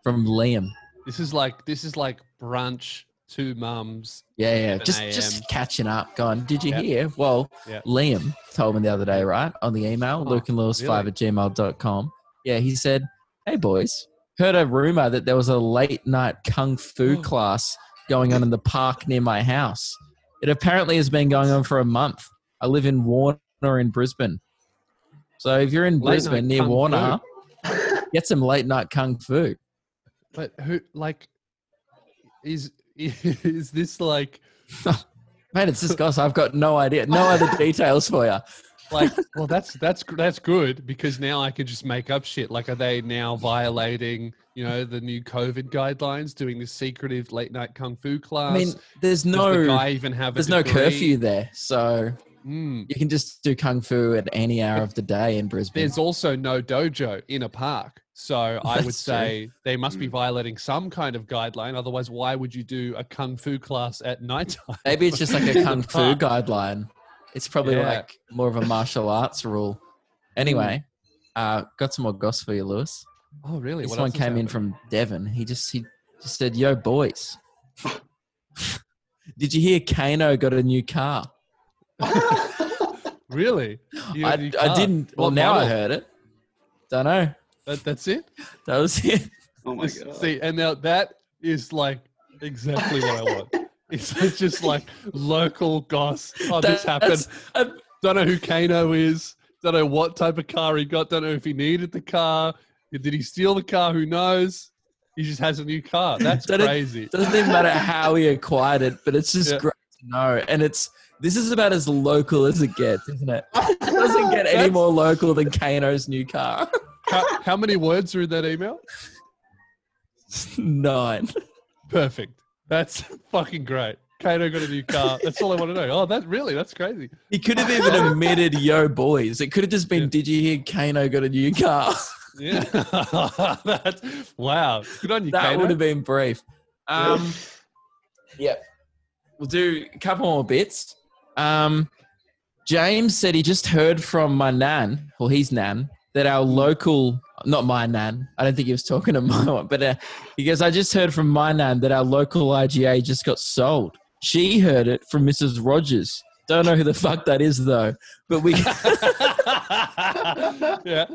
From Liam. This is like this is like brunch. Two mums. Yeah, yeah. Just just catching up. Going, did you yep. hear? Well, yep. Liam told me the other day, right, on the email, oh, luke and lewis five at gmail dot com. Yeah, he said, hey, boys, heard a rumor that there was a late night kung fu oh. class going on in the park near my house. It apparently has been going on for a month. I live in Warner in Brisbane. So if you're in late Brisbane near Warner, get some late night kung fu. But who, like, is... Is this like... Man, it's just gossip. I've got no idea. No other details for you. Like, well, that's that's that's good because now I can just make up shit. Like, are they now violating, you know, the new COVID guidelines, doing this secretive late night kung fu class? I mean, there's no... Does the guy even have a There's degree? No curfew there, so... Mm. You can just do kung fu at any hour of the day in Brisbane. There's also no dojo in a park. So I would say true. They must be violating some kind of guideline. Otherwise, why would you do a kung fu class at nighttime? Maybe it's just like a kung fu guideline. It's probably yeah. like more of a martial arts rule. Anyway, uh, got some more goss for you, Lewis. Oh, really? This what one came in from Devon. He just, he just said, yo, boys. Did you hear Kano got a new car? Really? You, I, you I didn't. Well, what now model? I heard it. Don't know. That, that's it. That was it. Oh my god! See, and now that is like exactly what I want. It's just like local goss. Oh, that, this happened. I don't know who Kano is. Don't know what type of car he got. Don't know if he needed the car. Did he steal the car? Who knows? He just has a new car. That's that crazy. It doesn't even matter how he acquired it, but it's just yeah. great to know. And it's. This is about as local as it gets, isn't it? It doesn't get any more local than Kano's new car. How, how many words are in that email? Nine. Perfect. That's fucking great. Kano got a new car. That's all I want to know. Oh, that really? That's crazy. He could have even admitted, yo, boys. It could have just been, yeah. did you hear Kano got a new car? Yeah. That's, wow. Good on you, that Kano. That would have been brief. Um, yeah. We'll do a couple more bits. Um, James said he just heard from my nan, or his nan, that our local, not my nan, I don't think he was talking to my one, but uh, he goes, I just heard from my nan that our local I G A just got sold. She heard it from Missus Rogers. Don't know who the fuck that is though, but we... yeah.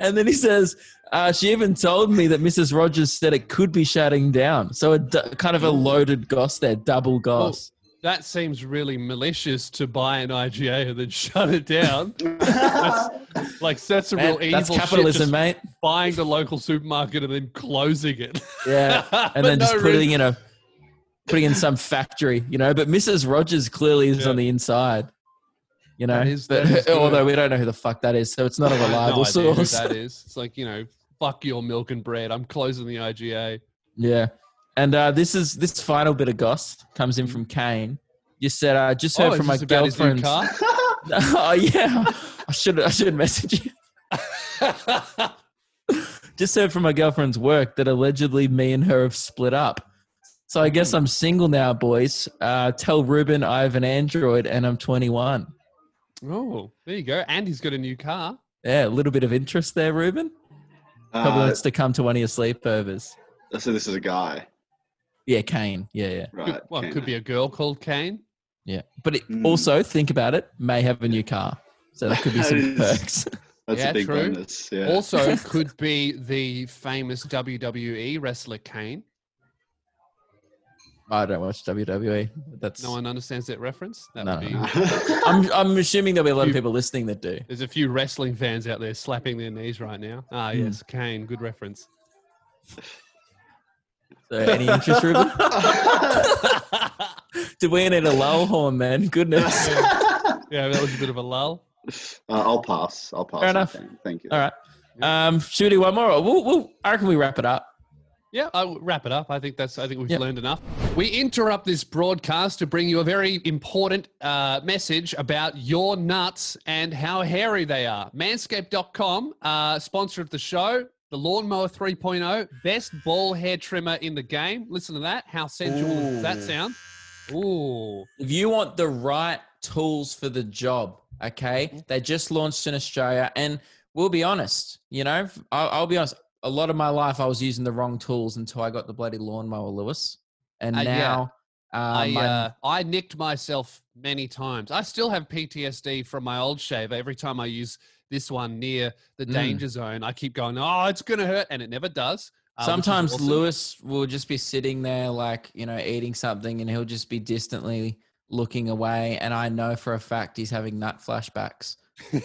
And then he says, uh, she even told me that Missus Rogers said it could be shutting down. So a d- kind of a loaded goss there, double goss. Well, that seems really malicious to buy an I G A and then shut it down. That's, like, that's a real man, evil that's capitalism, shit, mate. Buying the local supermarket and then closing it. Yeah, and then no just putting reason. in a putting in some factory, you know. But Missus Rogers clearly is yeah. on the inside. You know, that is, that but, although we don't know who the fuck that is, so it's not a reliable no source. That is, it's like, you know, fuck your milk and bread. I'm closing the I G A. Yeah, and uh, this is this final bit of goss comes in from Kane. You said I uh, just heard oh, from my girlfriend's. Oh yeah, I should I should message you. Just heard from my girlfriend's work that allegedly me and her have split up. So I guess I'm single now, boys. Uh, tell Ruben I have an Android and I'm twenty-one. Oh, there you go. And he's got a new car. Yeah, a little bit of interest there, Ruben. Probably uh, wants to come to one of your sleepovers. So this is a guy. Yeah, Kane. Yeah, yeah. Right. Could, well, Kane. It could be a girl called Kane. Yeah. But it, mm. also, think about it, may have a new car. So that could be some that is, perks. That's yeah, a big true. bonus. Yeah. Also, could be the famous W W E wrestler Kane. I don't watch W W E. That's no one understands that reference. That no, would be... no. I'm I'm assuming there'll be a lot of people listening that do. There's a few wrestling fans out there slapping their knees right now. Ah, mm. yes, Kane, good reference. So, any interest, Ruben? Did we need a lull horn, man? Goodness. Yeah. yeah, that was a bit of a lull. Uh, I'll pass. I'll pass. Fair enough. Thing. Thank you. All right. Yeah. Um, Shooty, one more. We'll, we'll, I reckon we wrap it up. Yeah, I'll wrap it up. I think that's. I think we've yep. learned enough. We interrupt this broadcast to bring you a very important uh, message about your nuts and how hairy they are. Manscaped dot com, uh, sponsor of the show, the Lawnmower three point oh, best ball hair trimmer in the game. Listen to that. How sensual Ooh. does that sound? Ooh. If you want the right tools for the job, okay? They just launched in Australia, and we'll be honest. You know, I'll, I'll be honest. A lot of my life, I was using the wrong tools until I got the bloody lawnmower, Lewis. And uh, now... Yeah. Uh, I, uh, I nicked myself many times. I still have P T S D from my old shaver. Every time I use this one near the mm. danger zone, I keep going, oh, it's going to hurt. And it never does. Uh, Sometimes awesome. Lewis will just be sitting there, like, you know, eating something, and he'll just be distantly looking away. And I know for a fact he's having nut flashbacks.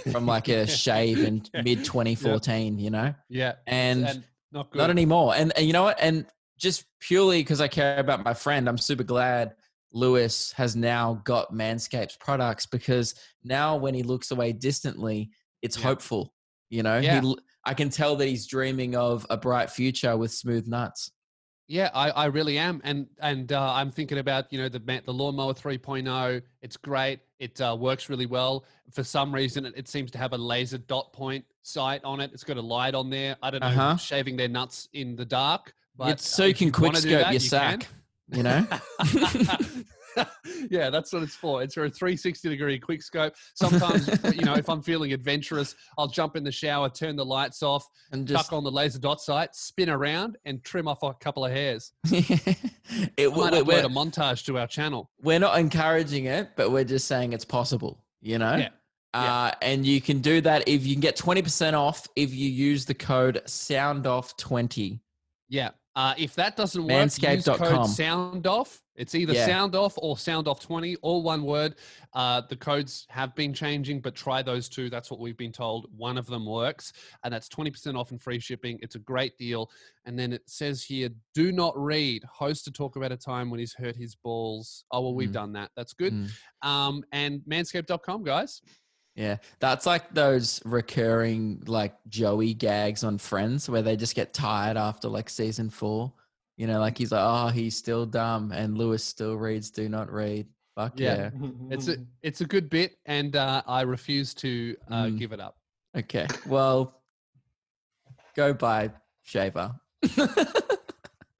From like a shave in yeah. mid twenty fourteen, yeah. you know? Yeah. And, and not, good. not anymore. And, and you know what? And just purely because I care about my friend, I'm super glad Lewis has now got Manscaped's products, because now when he looks away distantly, it's yeah. hopeful, you know? Yeah. He, I can tell that he's dreaming of a bright future with smooth nuts. Yeah, I, I really am. And and uh, I'm thinking about, you know, the the Lawnmower three point oh. It's great. It uh, works really well. For some reason, it, it seems to have a laser dot point sight on it. It's got a light on there. I don't know, uh-huh. shaving their nuts in the dark. But it's so uh, you can quick scope that, your you sack, can. You know? Yeah, that's what it's for. It's for a three sixty degree quick scope. Sometimes, you know, if I'm feeling adventurous, I'll jump in the shower, turn the lights off, and just tuck on the laser dot sight, spin around, and trim off a couple of hairs. It will upload a montage to our channel. We're not encouraging it, but we're just saying it's possible, you know? Yeah. Uh, yeah. And you can do that if you can get twenty percent off if you use the code sound off twenty. Yeah. Uh, if that doesn't work, use code sound off. It's either yeah. sound off or sound off twenty, all one word. Uh, the codes have been changing, but try those two. That's what we've been told. One of them works, and that's twenty percent off and free shipping. It's a great deal. And then it says here, do not read. Host to talk about a time when he's hurt his balls. Oh, well, we've mm. done that. That's good. Mm. Um, and manscaped dot com, guys. Yeah, that's like those recurring like Joey gags on Friends where they just get tired after like season four. You know, like he's like, oh, he's still dumb, and Lewis still reads do not read. Fuck yeah. yeah. It's a it's a good bit, and uh, I refuse to uh, mm. give it up. Okay, well, go buy shaver.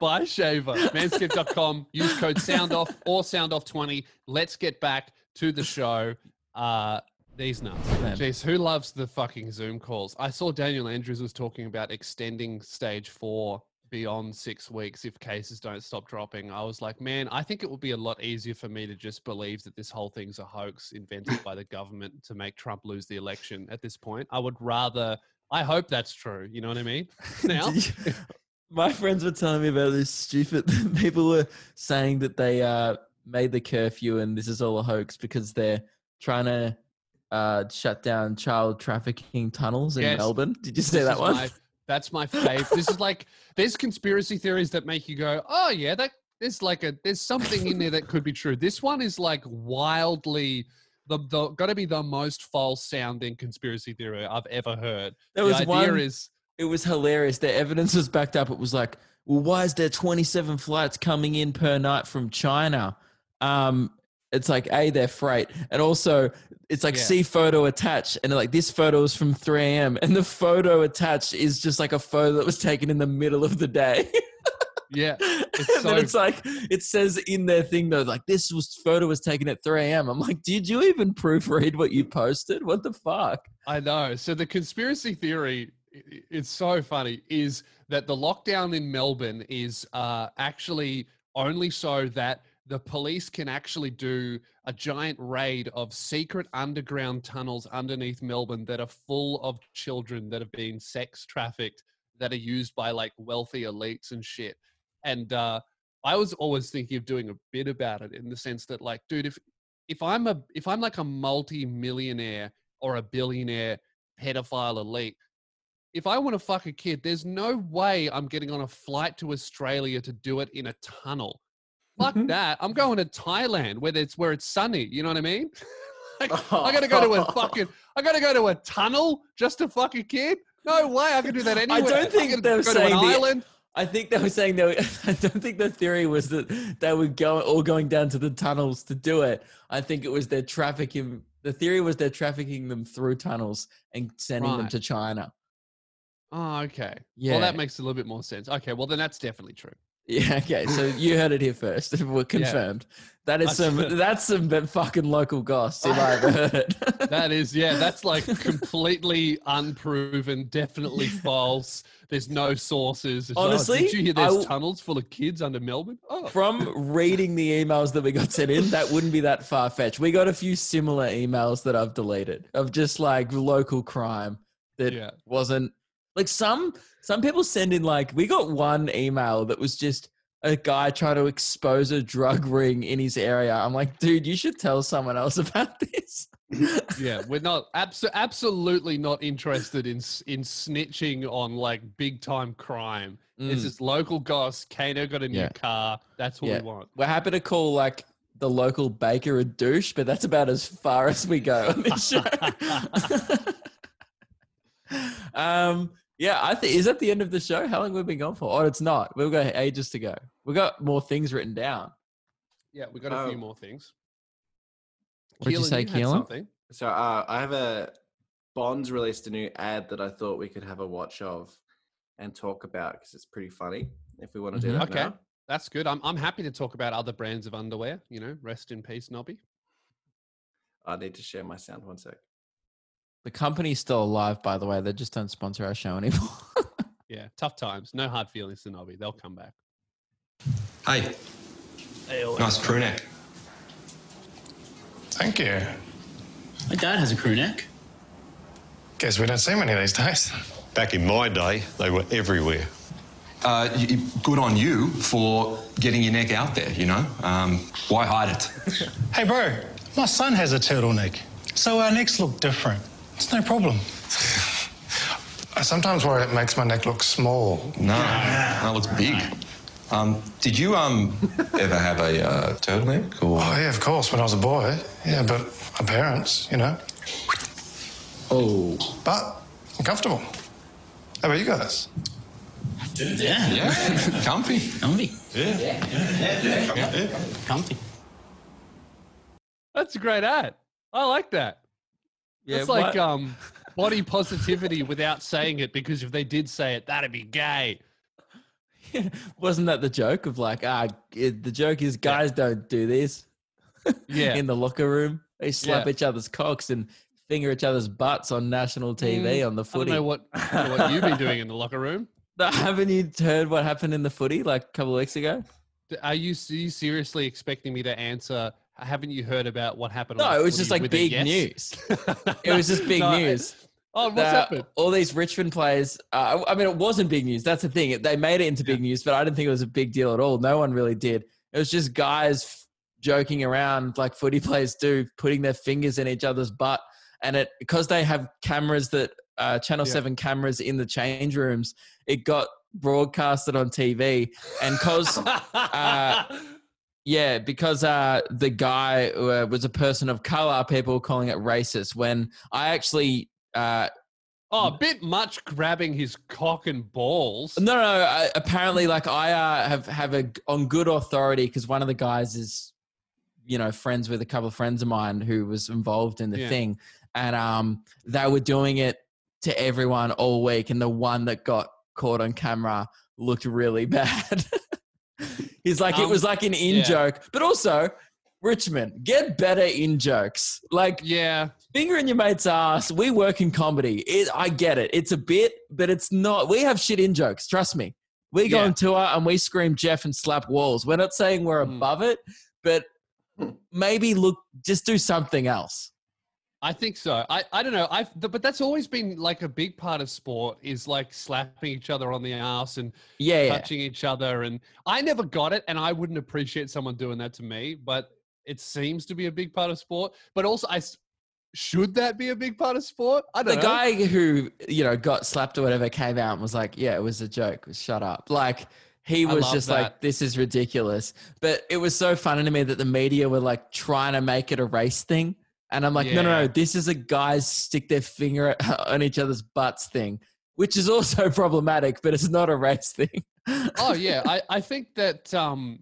Buy shaver. manscaped dot com, use code sound off or sound off twenty. Let's get back to the show. Uh These nuts. Man. Jeez, who loves the fucking Zoom calls? I saw Daniel Andrews was talking about extending stage four beyond six weeks if cases don't stop dropping. I was like, man, I think it would be a lot easier for me to just believe that this whole thing's a hoax invented by the government to make Trump lose the election at this point. I would rather, I hope that's true. You know what I mean? Now, my friends were telling me about this stupid, people were saying that they uh, made the curfew and this is all a hoax because they're trying to uh shut down child trafficking tunnels in yes. Melbourne. Did you see that one? My, that's my fave. This is like, there's conspiracy theories that make you go, oh yeah, that there's like a, there's something in there that could be true. This one is like wildly, the, the got to be the most false sounding conspiracy theory I've ever heard. There was the idea one, is, it was hilarious. The evidence was backed up. It was like, well, why is there twenty-seven flights coming in per night from China? Um, It's like, A, they're freight. And also, it's like, yeah. see photo attached. And like, this photo is from three a m And the photo attached is just like a photo that was taken in the middle of the day. Yeah. It's and so... then it's like, it says in their thing, though, like, this was photo was taken at three a m I'm like, did you even proofread what you posted? What the fuck? I know. So the conspiracy theory, it's so funny, is that the lockdown in Melbourne is uh, actually only so that the police can actually do a giant raid of secret underground tunnels underneath Melbourne that are full of children that have been sex trafficked, that are used by like wealthy elites and shit. And uh, I was always thinking of doing a bit about it in the sense that like, dude, if if I'm a if I'm like a multi-millionaire or a billionaire pedophile elite, if I want to fuck a kid, there's no way I'm getting on a flight to Australia to do it in a tunnel. Fuck mm-hmm. that. I'm going to Thailand where it's where it's sunny. You know what I mean? Like, oh. I got to go to a fucking, I got to go to a tunnel just to fuck a kid? No way I can do that anywhere. I don't think I they're go saying to an the, island. I think they were saying that I don't think the theory was that they were going all going down to the tunnels to do it. I think it was they're trafficking. The theory was they're trafficking them through tunnels and sending right. them to China. Oh, okay. Yeah. Well, that makes a little bit more sense. Okay. Well, then that's definitely true. Yeah. Okay. So you heard it here first. We're confirmed. Yeah. That is some. That's some fucking local goss if I ever heard it. That is. Yeah. That's like completely unproven. Definitely false. There's no sources. It's Honestly, like, oh, did you hear there's w- tunnels full of kids under Melbourne? Oh. From reading the emails that we got sent in, that wouldn't be that far fetched. We got a few similar emails that I've deleted of just like local crime that yeah. wasn't. Like some some people send in like, we got one email that was just a guy trying to expose a drug ring in his area. I'm like, dude, you should tell someone else about this. Yeah, we're not abso- absolutely not interested in in snitching on like big time crime. Mm. This is local goss. Kano got a new yeah. car. That's what yeah. we want. We're happy to call like the local baker a douche, but that's about as far as we go on this show. um. Yeah, I think is that the end of the show? How long have we been gone for? Oh, it's not. We've got ages to go. We've got more things written down. Yeah, we got a um, few more things. What Keelan, did you say, Keelan? You so uh, I have a Bonds released a new ad that I thought we could have a watch of and talk about because it's pretty funny. If we want to do mm-hmm. that, okay, now. That's good. I'm I'm happy to talk about other brands of underwear. You know, rest in peace, Nobby. I need to share my sound. One sec. The company's still alive, by the way. They just don't sponsor our show anymore. Yeah, tough times. No hard feelings to Nobby. They'll come back. Hey. Hey nice crew neck. Thank you. My dad has a crew neck. Guess we don't see many these days. Back in my day, they were everywhere. Uh, you, good on you for getting your neck out there, you know? Um, why hide it? Hey, bro, my son has a turtleneck, so our necks look different. It's no problem. I sometimes worry it makes my neck look small. No, no, it looks big. Um, did you um ever have a uh, turtleneck? Or? Oh, yeah, of course, when I was a boy. Yeah, but my parents, you know. Oh. But I'm comfortable. How about you guys? Dude, yeah. Yeah, comfy. Comfy. Yeah. Yeah. Yeah. Yeah. Yeah. Yeah. Comfy. That's a great ad. I like that. Yeah, it's like um, body positivity without saying it, because if they did say it, that'd be gay. Yeah. Wasn't that the joke of like, ah, it, the joke is guys yeah. don't do this yeah. in the locker room. They slap yeah. each other's cocks and finger each other's butts on national T V mm, on the footy. I don't know what, I don't know what you've been doing in the locker room. No, haven't you heard what happened in the footy like a couple of weeks ago? Are you, are you seriously expecting me to answer... Haven't you heard about what happened? No, on it was just like big yes? news. It was just big no, news. Oh, what's happened? All these Richmond players. Uh, I mean, it wasn't big news. That's the thing. They made it into big yeah. news, but I didn't think it was a big deal at all. No one really did. It was just guys f- joking around like footy players do, putting their fingers in each other's butt. And it because they have cameras that uh, Channel yeah. seven cameras in the change rooms, it got broadcasted on T V. And cause. uh, Yeah, because uh, the guy uh, was a person of color, people were calling it racist when I actually... Uh, oh, a bit much grabbing his cock and balls. No, no, I, apparently like I uh, have, have a, on good authority, because one of the guys is, you know, friends with a couple of friends of mine who was involved in the yeah. thing. And um, they were doing it to everyone all week. And the one that got caught on camera looked really bad. He's like, um, it was like an in-joke. Yeah. But also, Richmond, get better in-jokes. Like, yeah, finger in your mate's ass. We work in comedy. It, I get it. It's a bit, but it's not. We have shit in-jokes. Trust me. We yeah. go on tour and we scream Jeff and slap walls. We're not saying we're mm. above it, but maybe look, just do something else. I think so. I, I don't know. I've but that's always been like a big part of sport is like slapping each other on the ass and yeah, touching yeah. each other. And I never got it. And I wouldn't appreciate someone doing that to me, but it seems to be a big part of sport. But also I, should that be a big part of sport? I don't the know. The guy who, you know, got slapped or whatever came out and was like, yeah, it was a joke. Shut up. Like he was just that. Like, this is ridiculous. But it was so funny to me that the media were like trying to make it a race thing. And I'm like, yeah. no, no, no, this is a guys stick their finger on each other's butts thing, which is also problematic, but it's not a race thing. Oh yeah, I, I think that um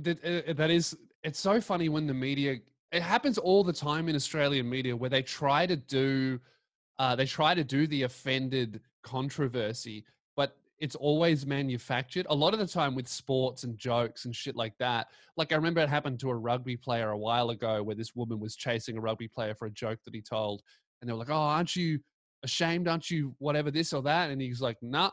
that uh, that is it's so funny when the media, it happens all the time in Australian media where they try to do uh they try to do the offended controversy, but it's always manufactured a lot of the time with sports and jokes and shit like that. Like I remember it happened to a rugby player a while ago where this woman was chasing a rugby player for a joke that he told, and they were like, "Oh, aren't you ashamed? Aren't you whatever this or that?" And he's like, "Nah."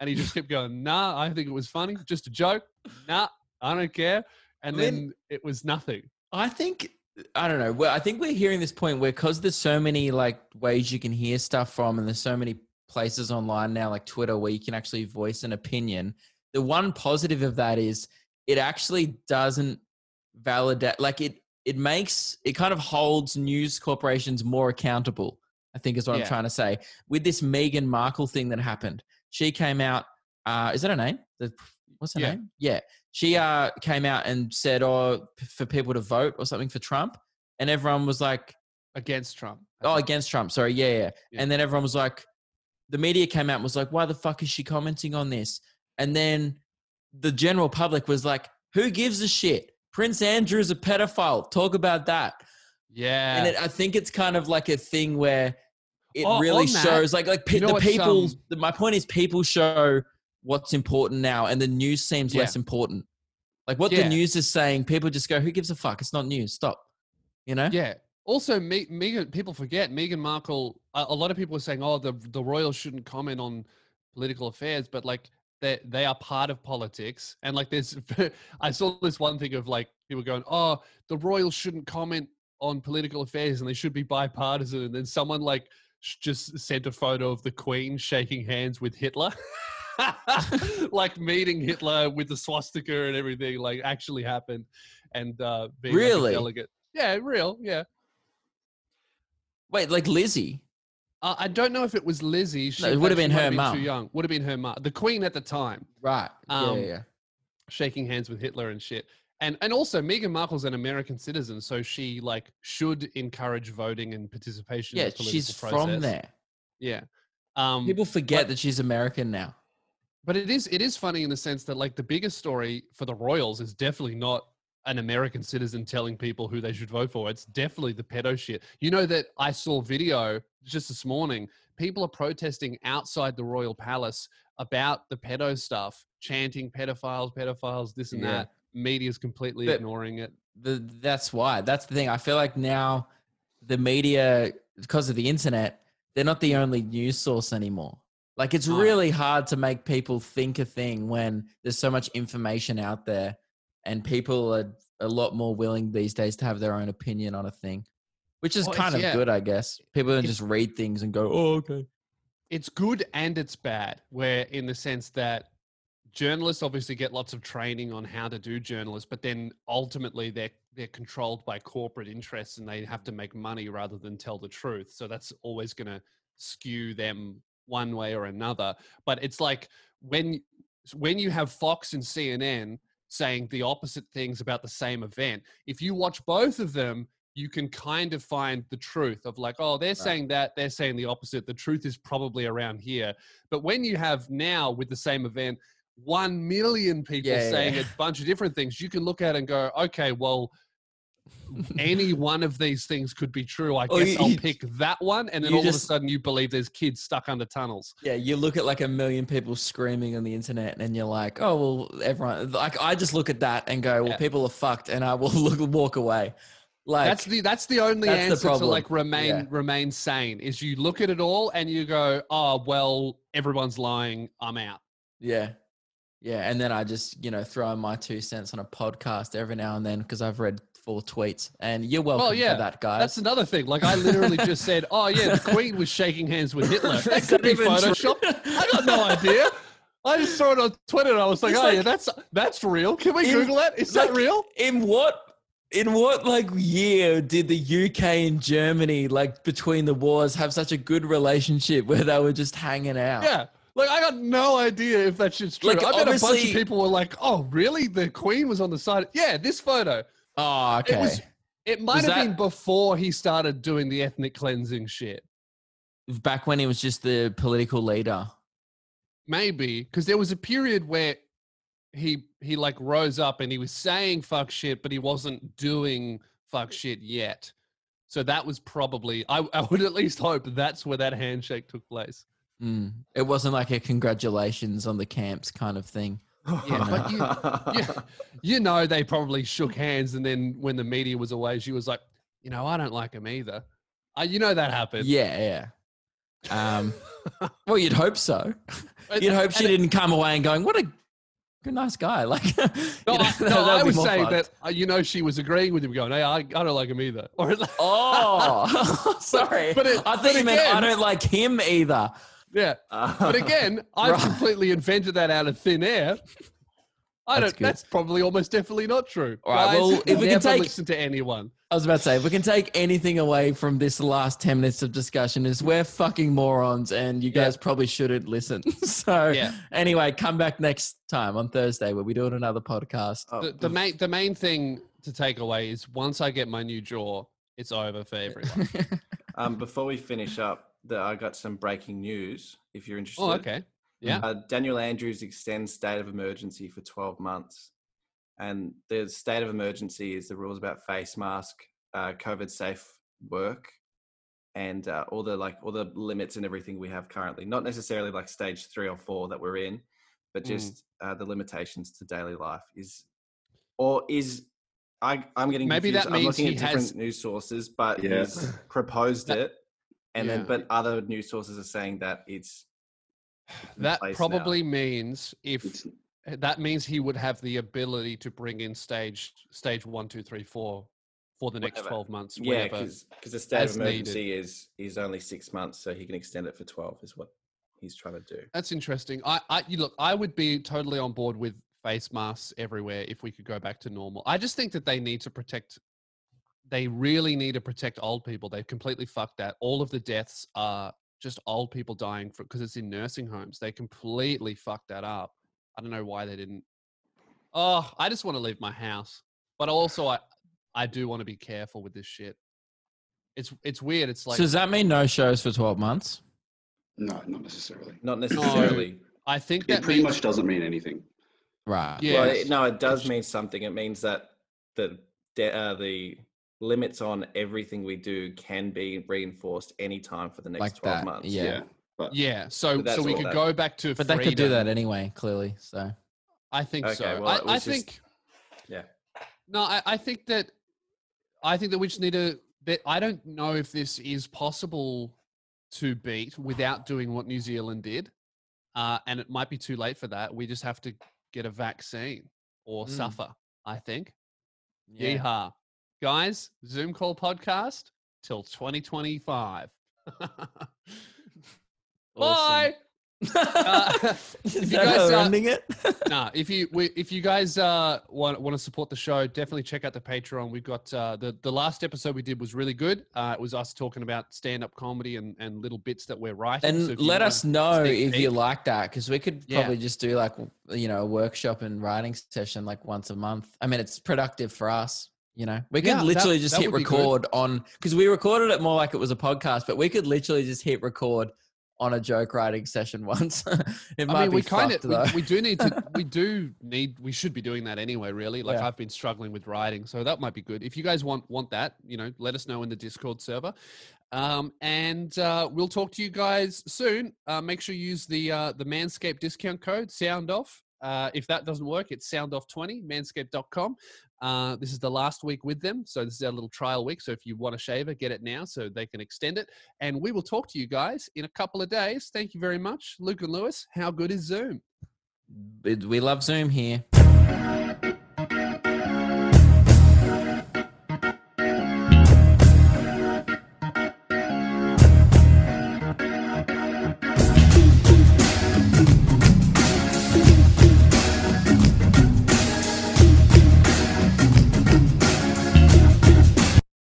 And he just kept going, "Nah, I think it was funny. Just a joke. Nah, I don't care." And then, then it was nothing. I think, I don't know. Well, I think we're hearing this point where, because there's so many like ways you can hear stuff from, and there's so many places online now, like Twitter, where you can actually voice an opinion. The one positive of that is it actually doesn't validate, like it, it makes, it kind of holds news corporations more accountable, I think is what yeah. I'm trying to say. With this Meghan Markle thing that happened, she came out, uh, is that her name? The, what's her yeah. name? Yeah. She uh, came out and said, oh, p- for people to vote or something for Trump. And everyone was like... Against Trump. Oh, against Trump. Sorry. Yeah, yeah, yeah. And then everyone was like, the media came out and was like, why the fuck is she commenting on this? And then the general public was like, who gives a shit? Prince Andrew is a pedophile. Talk about that. Yeah. And it, I think it's kind of like a thing where... It oh, really that, shows like, like you know the people, um, my point is people show what's important now, and the news seems yeah. less important. Like what yeah. the news is saying, people just go, who gives a fuck? It's not news. Stop. You know? Yeah. Also, me, me, people forget Meghan Markle. A, a lot of people are saying, oh, the, the royals shouldn't comment on political affairs, but like they, they are part of politics. And like there's, I saw this one thing of like people going, oh, the royals shouldn't comment on political affairs and they should be bipartisan. And then someone like, just sent a photo of the Queen shaking hands with Hitler, like meeting Hitler with the swastika and everything, like actually happened, and uh, being really like a delegate. Yeah, real. Yeah. Wait, like Lizzie? Uh, I don't know if it was Lizzie. She, no, it would have been her mum. Too young. Would have been her mum. The Queen at the time. Right. Um, yeah, yeah. Shaking hands with Hitler and shit. And and also Meghan Markle's an American citizen, so she like should encourage voting and participation yeah, in the political she's process. From there. Yeah. Um, People forget but, that she's American now. But it is it is funny in the sense that like the biggest story for the royals is definitely not an American citizen telling people who they should vote for. It's definitely the pedo shit. You know that I saw video just this morning. People are protesting outside the royal palace about the pedo stuff, chanting pedophiles, pedophiles, this and yeah. that. Media is completely but ignoring it. The, that's why. That's the thing. I feel like now the media, because of the internet, they're not the only news source anymore. Like it's oh. really hard to make people think a thing when there's so much information out there, and people are a lot more willing these days to have their own opinion on a thing, which is well, kind of yeah. good, I guess. People don't just read things and go, oh, okay. It's good and it's bad, where in the sense that journalists obviously get lots of training on how to do journalists, but then ultimately they're, they're controlled by corporate interests and they have to make money rather than tell the truth. So that's always going to skew them one way or another. But it's like when, when you have Fox and C N N saying the opposite things about the same event, if you watch both of them, you can kind of find the truth of like, oh, they're right. saying that, they're saying the opposite. The truth is probably around here. But when you have now with the same event, One million people yeah, saying yeah. a bunch of different things, you can look at it and go, okay, well, any one of these things could be true. I guess you, I'll pick that one. And then all just, of a sudden you believe there's kids stuck under tunnels. Yeah. You look at like a million people screaming on the internet and you're like, oh, well, everyone, like I just look at that and go, well, yeah. people are fucked, and I will look, walk away. Like that's the, that's the only that's answer the to like remain, yeah. remain sane is you look at it all and you go, oh, well, everyone's lying. I'm out. Yeah. Yeah, and then I just, you know, throw in my two cents on a podcast every now and then because I've read four tweets. And you're welcome well, yeah. for that, guys. That's another thing. Like, I literally just said, oh, yeah, the Queen was shaking hands with Hitler. That could be photoshopped. I got no idea. I just saw it on Twitter and I was like, it's oh, like, yeah, that's that's real. Can we in, Google that? Is like, that real? In what, in what, like, year did the U K and Germany, like, between the wars have such a good relationship where they were just hanging out? Yeah. Like, I got no idea if that shit's true. Like, I bet a bunch of people were like, oh, really? The Queen was on the side. Of- yeah, this photo. Oh, okay. It, was, it might was have that- been before he started doing the ethnic cleansing shit. Back when he was just the political leader. Maybe, because there was a period where he he like rose up and he was saying fuck shit, but he wasn't doing fuck shit yet. So that was probably, I, I would at least hope that's where that handshake took place. Mm. It wasn't like a congratulations on the camps kind of thing. Yeah, but you, you, you know, they probably shook hands. And then when the media was away, she was like, you know, I don't like him either. Uh, you know, that happened. Yeah. Yeah. Um, well, you'd hope so. You'd hope she didn't come away and going, what a good, nice guy. Like, no, you know, no, I would say fun. that, uh, you know, she was agreeing with him going, hey, I, I don't like him either. Or, oh, sorry. But it, I think you meant I don't like him either. Yeah. Uh, but again, I've right. completely invented that out of thin air. I that's don't, good. That's probably almost definitely not true. All right. Guys, well, if we can take, listen to anyone. I was about to say, if we can take anything away from this last ten minutes of discussion is we're fucking morons and you guys yeah. probably shouldn't listen. So yeah. anyway, come back next time on Thursday where we do another podcast. The, oh, the main, the main thing to take away is once I get my new jaw, it's over for everyone. um, before we finish up, that I got some breaking news if you're interested. Oh, okay. Yeah. Uh, Daniel Andrews extends state of emergency for twelve months. And the state of emergency is the rules about face mask, uh, COVID safe work, and uh, all the like all the limits and everything we have currently, not necessarily like stage three or four that we're in, but just mm. uh, the limitations to daily life is, or is, I, I'm getting Maybe confused. That means I'm looking at different has... news sources, but yeah. he's proposed that... it. And yeah. then, but other news sources are saying that it's that probably now. means if it's, that means he would have the ability to bring in stage stage one, two, three, four for the whatever. next twelve months. Yeah, because the state of emergency needed. is is only six months, so he can extend it for twelve. Is what he's trying to do. That's interesting. I, I you look, I would be totally on board with face masks everywhere if we could go back to normal. I just think that they need to protect. They really need to protect old people. They've completely fucked that. All of the deaths are just old people dying for because it's in nursing homes. They completely fucked that up. I don't know why they didn't. Oh, I just want to leave my house. But also, I, I do want to be careful with this shit. It's it's weird. It's like. So does that mean no shows for twelve months? No, not necessarily. Not necessarily. No, I think that it pretty means, much doesn't mean anything. Right. Yeah. Well, it, no, it does mean something. It means that the uh, the. limits on everything we do can be reinforced anytime for the next like twelve that. months. Yeah. Yeah. But, yeah. So, but so we could that. go back to, but freedom. They could do that anyway, clearly. So I think okay, so. Well, I, I just, think, yeah, no, I, I think that, I think that we just need to, that I don't know if this is possible to beat without doing what New Zealand did. Uh, and it might be too late for that. We just have to get a vaccine or mm. suffer, I think. Yeah. Yeehaw. Guys, Zoom call podcast till twenty twenty-five. Bye. uh, Is if that you guys, uh, ending it? nah, if you we, if you guys uh, want want to support the show, definitely check out the Patreon. We've got uh, the the last episode we did was really good. Uh, it was us talking about stand up comedy and, and little bits that we're writing. And so let us know if you like that because we could probably yeah. just do like you know a workshop and writing session like once a month. I mean, it's productive for us. You know, we could yeah, literally that, just that hit record on, because we recorded it more like it was a podcast, but we could literally just hit record on a joke writing session once. it I might mean, be we kind of, we, we do need to, we do need, we should be doing that anyway, really. Like yeah. I've been struggling with writing, so that might be good. If you guys want, want that, you know, let us know in the Discord server. Um, and uh, we'll talk to you guys soon. Uh, make sure you use the, uh, the Manscaped discount code SoundOff. Uh, if that doesn't work, it's sound off twenty, manscaped dot com. Uh, this is the last week with them. So this is our little trial week. So if you want a shaver, get it now so they can extend it. And we will talk to you guys in a couple of days. Thank you very much. Luke and Lewis, how good is Zoom? We love Zoom here.